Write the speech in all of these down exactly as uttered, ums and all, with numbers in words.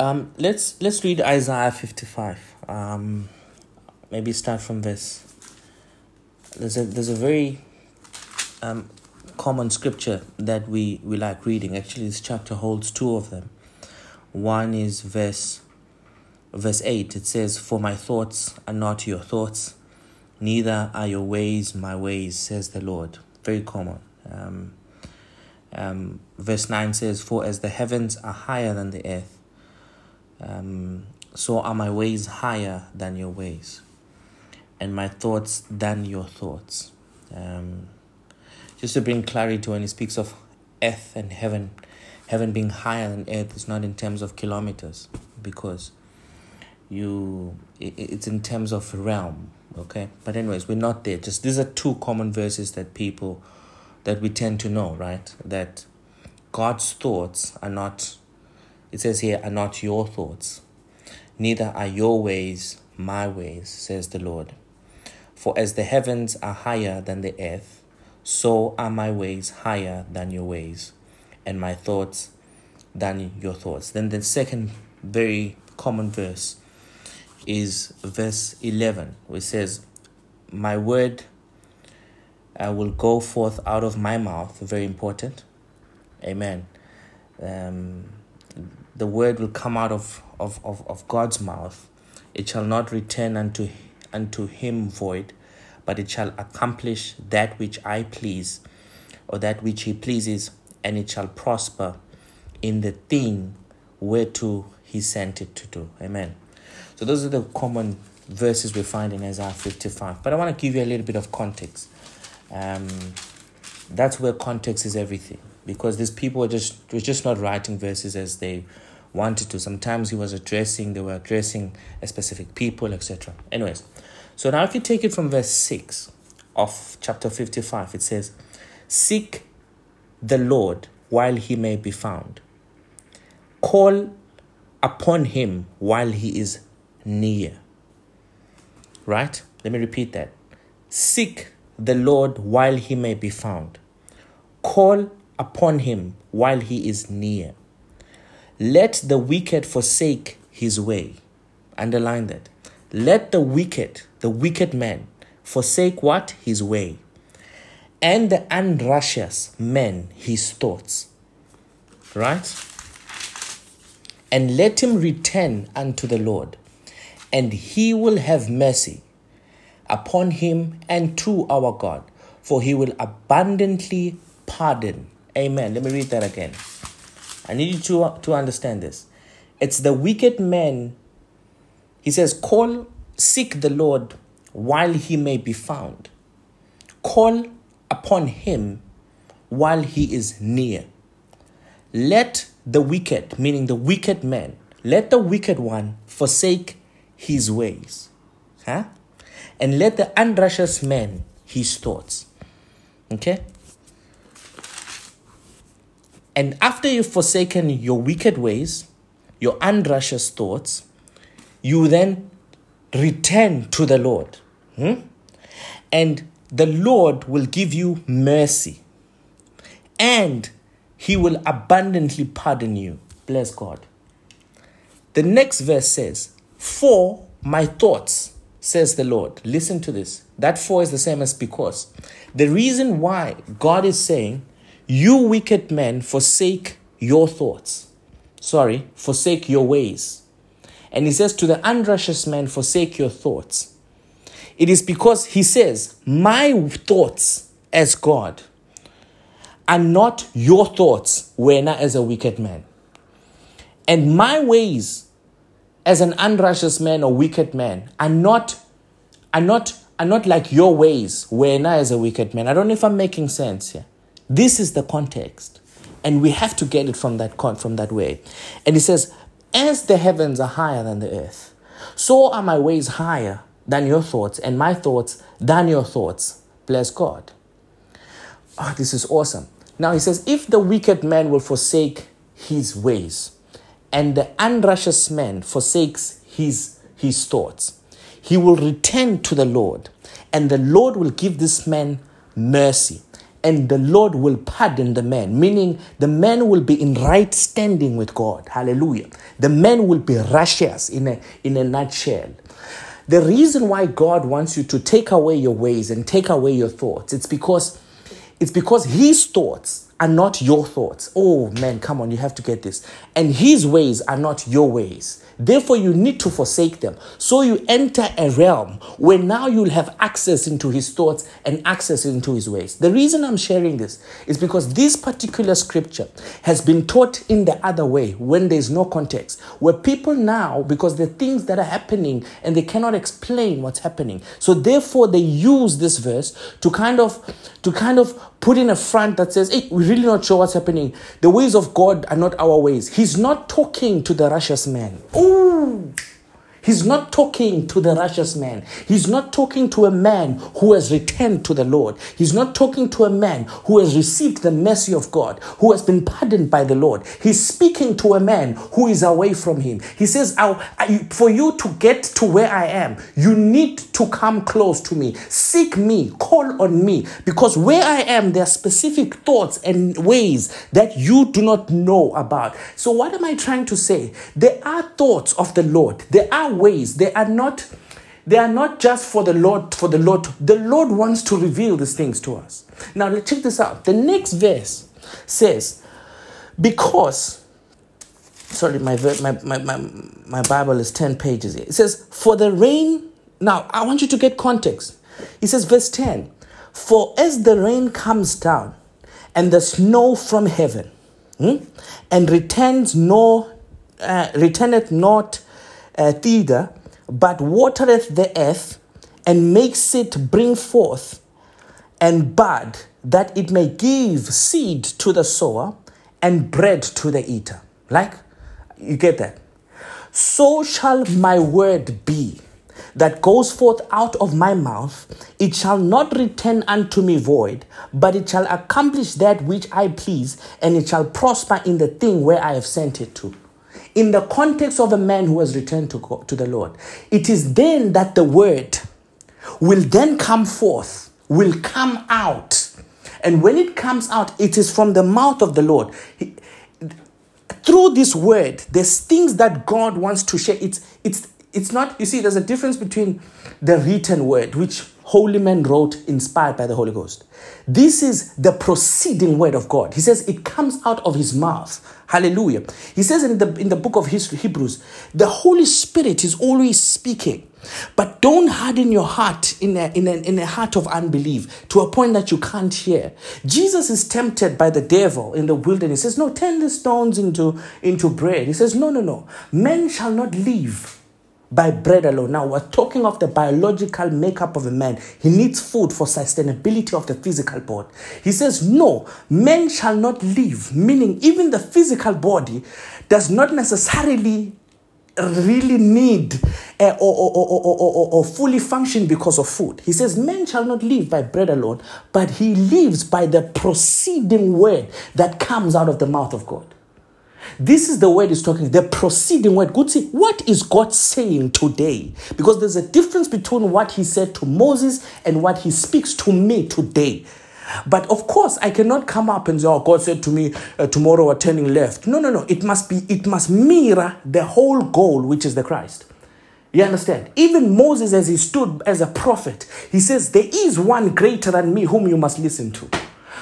Um, let's let's read Isaiah fifty-five. Um, maybe start from this. There's a there's a very um common scripture that we, we like reading. Actually, this chapter holds two of them. One is verse verse eight. It says, "For my thoughts are not your thoughts, neither are your ways my ways, says the Lord." Very common. Um, um, verse nine says, "For as the heavens are higher than the earth, Um, so are my ways higher than your ways, and my thoughts than your thoughts." Um, just to bring clarity, when he speaks of earth and heaven, heaven being higher than earth, it's not in terms of kilometers, because you it, it's in terms of realm. Okay, but anyways, we're not there. Just these are two common verses that people that we tend to know, right? That God's thoughts are not. It says here, "are not your thoughts, neither are your ways my ways, says the Lord. For as the heavens are higher than the earth, so are my ways higher than your ways, and my thoughts than your thoughts." Then the second very common verse is verse eleven, which says, "My word uh, will go forth out of my mouth." Very important. Amen. Um... The word will come out of, of, of, of God's mouth. "It shall not return unto, unto him void, but it shall accomplish that which I please," or that which he pleases, "and it shall prosper in the thing whereto he sent it to do." Amen. So those are the common verses we find in Isaiah fifty-five. But I want to give you a little bit of context. Um, that's where context is everything. Because these people were just were just not writing verses as they wanted to. Sometimes he was addressing, they were addressing a specific people, et cetera. Anyways, so now if you take it from verse six of chapter fifty-five, it says, "Seek the Lord while he may be found. Call upon him while he is near." Right? Let me repeat that. "Seek the Lord while he may be found. Call upon him while he is near. Let the wicked forsake his way." Underline that. Let the wicked, the wicked man, forsake what? His way. "And the unrighteous man his thoughts." Right? "And let him return unto the Lord, and he will have mercy upon him, and to our God, for he will abundantly pardon." Amen. Let me read that again. I need you to, to understand this. It's the wicked man. He says, "Call, seek the Lord while he may be found. Call upon him while he is near. Let the wicked," meaning the wicked man, "let the wicked one forsake his ways." Huh? "And let the unrighteous man his thoughts." Okay? And after you've forsaken your wicked ways, your unrighteous thoughts, you then return to the Lord. Hmm? "And the Lord will give you mercy, and he will abundantly pardon you." Bless God. The next verse says, "For my thoughts, says the Lord." Listen to this. That "for" is the same as "because." The reason why God is saying, "You wicked men, forsake your thoughts. Sorry, forsake your ways." And he says, "To the unrighteous man, forsake your thoughts." It is because he says, "My thoughts as God are not your thoughts when I as a wicked man. And my ways as an unrighteous man or wicked man are not, are not, are not like your ways when I as a wicked man." I don't know if I'm making sense here. This is the context, and we have to get it from that con- from that way. And he says, "As the heavens are higher than the earth, so are my ways higher than your thoughts, and my thoughts than your thoughts." Bless God. Oh, this is awesome. Now he says, "If the wicked man will forsake his ways, and the unrighteous man forsakes his his thoughts, he will return to the Lord, and the Lord will give this man mercy, and the Lord will pardon the man, meaning the man will be in right standing with God. Hallelujah. The man will be righteous in a, in a nutshell. The reason why God wants you to take away your ways and take away your thoughts, it's because it's because his thoughts are not your thoughts. Oh man, come on, you have to get this. And his ways are not your ways. Therefore, you need to forsake them. So you enter a realm where now you'll have access into his thoughts and access into his ways. The reason I'm sharing this is because this particular scripture has been taught in the other way when there's no context. Where people now, because the things that are happening and they cannot explain what's happening. So therefore, they use this verse to kind of, to kind of put in a front that says, hey, we're really not sure what's happening. The ways of God are not our ways. He's not talking to the righteous man. Ooh. He's not talking to the righteous man. He's not talking to a man who has returned to the Lord. He's not talking to a man who has received the mercy of God, who has been pardoned by the Lord. He's speaking to a man who is away from him. He says, for you to get to where I am, you need to come close to me. Seek me, call on me, because where I am, there are specific thoughts and ways that you do not know about. So what am I trying to say? There are thoughts of the Lord. There are ways. They are not, they are not just for the Lord, for the Lord. The Lord wants to reveal these things to us. Now, let's check this out. The next verse says, because, sorry, my, my, my, my, my Bible is ten pages here. It says, for the rain, now, I want you to get context. It says, verse ten, for as the rain comes down and the snow from heaven, hmm, and returns no, uh, returneth not Uh, thither, but watereth the earth and makes it bring forth and bud, that it may give seed to the sower and bread to the eater. Like, you get that? So shall my word be that goes forth out of my mouth. It shall not return unto me void, but it shall accomplish that which I please, and it shall prosper in the thing where I have sent it to. In the context of a man who has returned to God, to the Lord, it is then that the word will then come forth, will come out. And when it comes out, it is from the mouth of the Lord. He, through this word, there's things that God wants to share. It's, it's, it's not, you see, there's a difference between the written word, which holy men wrote, inspired by the Holy Ghost. This is the proceeding word of God. He says it comes out of his mouth. Hallelujah. He says in the in the book of Hebrews, the Holy Spirit is always speaking. But don't harden your heart in a, in, a, in a heart of unbelief to a point that you can't hear. Jesus is tempted by the devil in the wilderness. He says, no, turn the stones into, into bread. He says, no, no, no. Men shall not live by bread alone. Now, we're talking of the biological makeup of a man. He needs food for sustainability of the physical body. He says, no, man shall not live, meaning even the physical body does not necessarily really need uh, or, or, or, or, or, or fully function because of food. He says, man shall not live by bread alone, but he lives by the proceeding word that comes out of the mouth of God. This is the word he's talking, the proceeding word. Good, see, what is God saying today? Because there's a difference between what he said to Moses and what he speaks to me today. But of course, I cannot come up and say, oh, God said to me, uh, tomorrow we're turning left. No, no, no. It must be, it must mirror the whole goal, which is the Christ. You understand? Even Moses, as he stood as a prophet, he says, there is one greater than me whom you must listen to.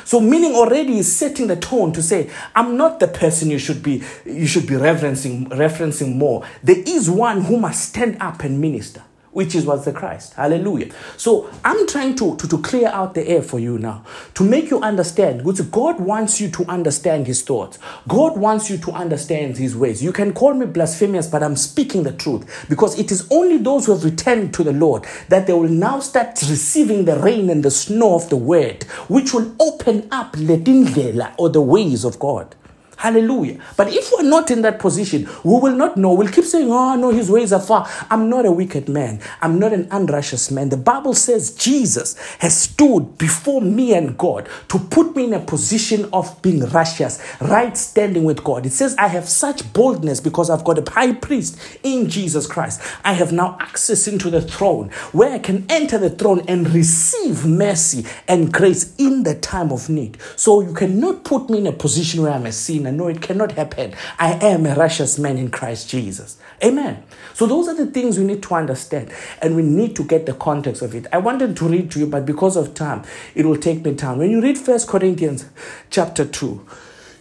So meaning already is setting the tone to say, I'm not the person you should be, you should be referencing, referencing more. There is one who must stand up and minister, which is what's the Christ. Hallelujah. So I'm trying to, to, to clear out the air for you now, to make you understand. God wants you to understand his thoughts. God wants you to understand his ways. You can call me blasphemous, but I'm speaking the truth, because it is only those who have returned to the Lord that they will now start receiving the rain and the snow of the word, which will open up ledindlela, or the ways of God. Hallelujah. But if we're not in that position, we will not know. We'll keep saying, oh, no, his ways are far. I'm not a wicked man. I'm not an unrighteous man. The Bible says Jesus has stood before me and God to put me in a position of being righteous, right standing with God. It says, I have such boldness because I've got a high priest in Jesus Christ. I have now access into the throne where I can enter the throne and receive mercy and grace in the time of need. So you cannot put me in a position where I'm a sinner. No, it cannot happen. I am a righteous man in Christ Jesus. Amen. So those are the things we need to understand, and we need to get the context of it. I wanted to read to you, but because of time, it will take me time. When you read First Corinthians chapter two,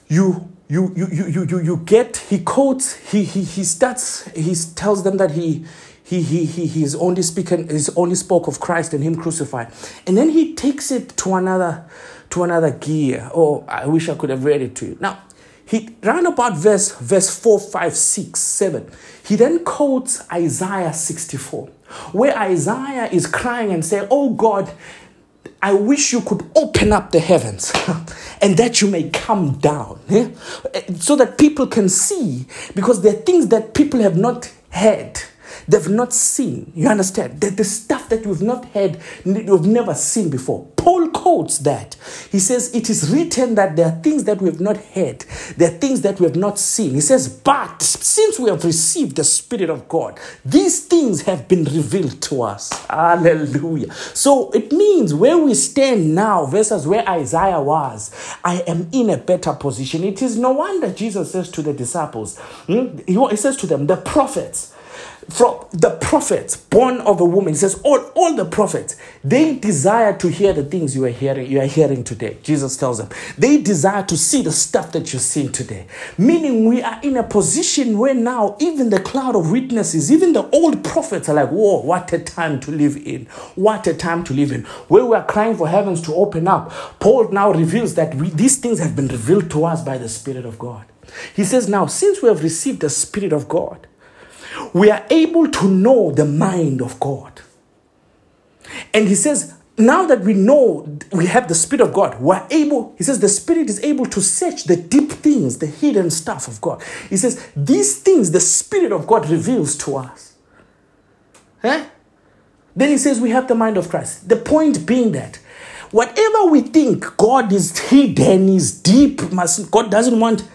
you you you you you you get he quotes he he he starts he tells them that he. He he he he is only speaking. Is only spoke of Christ and Him crucified, and then he takes it to another, to another gear. Oh, I wish I could have read it to you. Now, he round about verse verse four, five, six, seven. He then quotes Isaiah sixty-four, where Isaiah is crying and saying, "Oh God, I wish you could open up the heavens and that you may come down, yeah? So that people can see, because there are things that people have not heard." They've not seen. You understand? The, the stuff that you've not heard, you've never seen before. Paul quotes that. He says, it is written that there are things that we have not heard. There are things that we have not seen. He says, but since we have received the Spirit of God, these things have been revealed to us. Hallelujah. So it means where we stand now versus where Isaiah was, I am in a better position. It is no wonder Jesus says to the disciples, hmm? he says to them, the prophets, From the prophets born of a woman, he says, all, all the prophets, they desire to hear the things you are hearing, you are hearing today. Jesus tells them, they desire to see the stuff that you're seeing today. Meaning we are in a position where now even the cloud of witnesses, even the old prophets are like, whoa, what a time to live in. What a time to live in. Where we are crying for heavens to open up, Paul now reveals that we, these things have been revealed to us by the Spirit of God. He says, now, since we have received the Spirit of God, we are able to know the mind of God. And he says, now that we know we have the Spirit of God, we're able, he says, the Spirit is able to search the deep things, the hidden stuff of God. He says, these things the Spirit of God reveals to us. Huh? Then he says, we have the mind of Christ. The point being that whatever we think God is hidden, is deep, God doesn't want,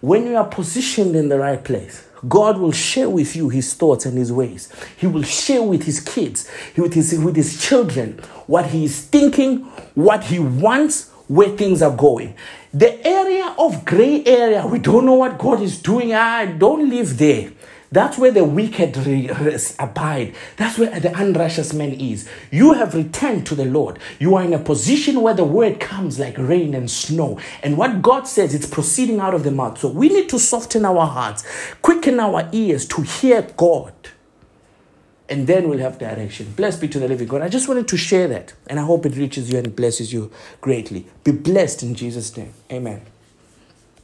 when you are positioned in the right place, God will share with you His thoughts and His ways. He will share with His kids, with his, with his children, what He is thinking, what He wants, where things are going. The area of gray area, we don't know what God is doing. I don't live there. That's where the wicked abide. That's where the unrighteous man is. You have returned to the Lord. You are in a position where the word comes like rain and snow. And what God says, it's proceeding out of the mouth. So we need to soften our hearts, quicken our ears to hear God. And then we'll have direction. Blessed be to the living God. I just wanted to share that. And I hope it reaches you and it blesses you greatly. Be blessed in Jesus' name. Amen.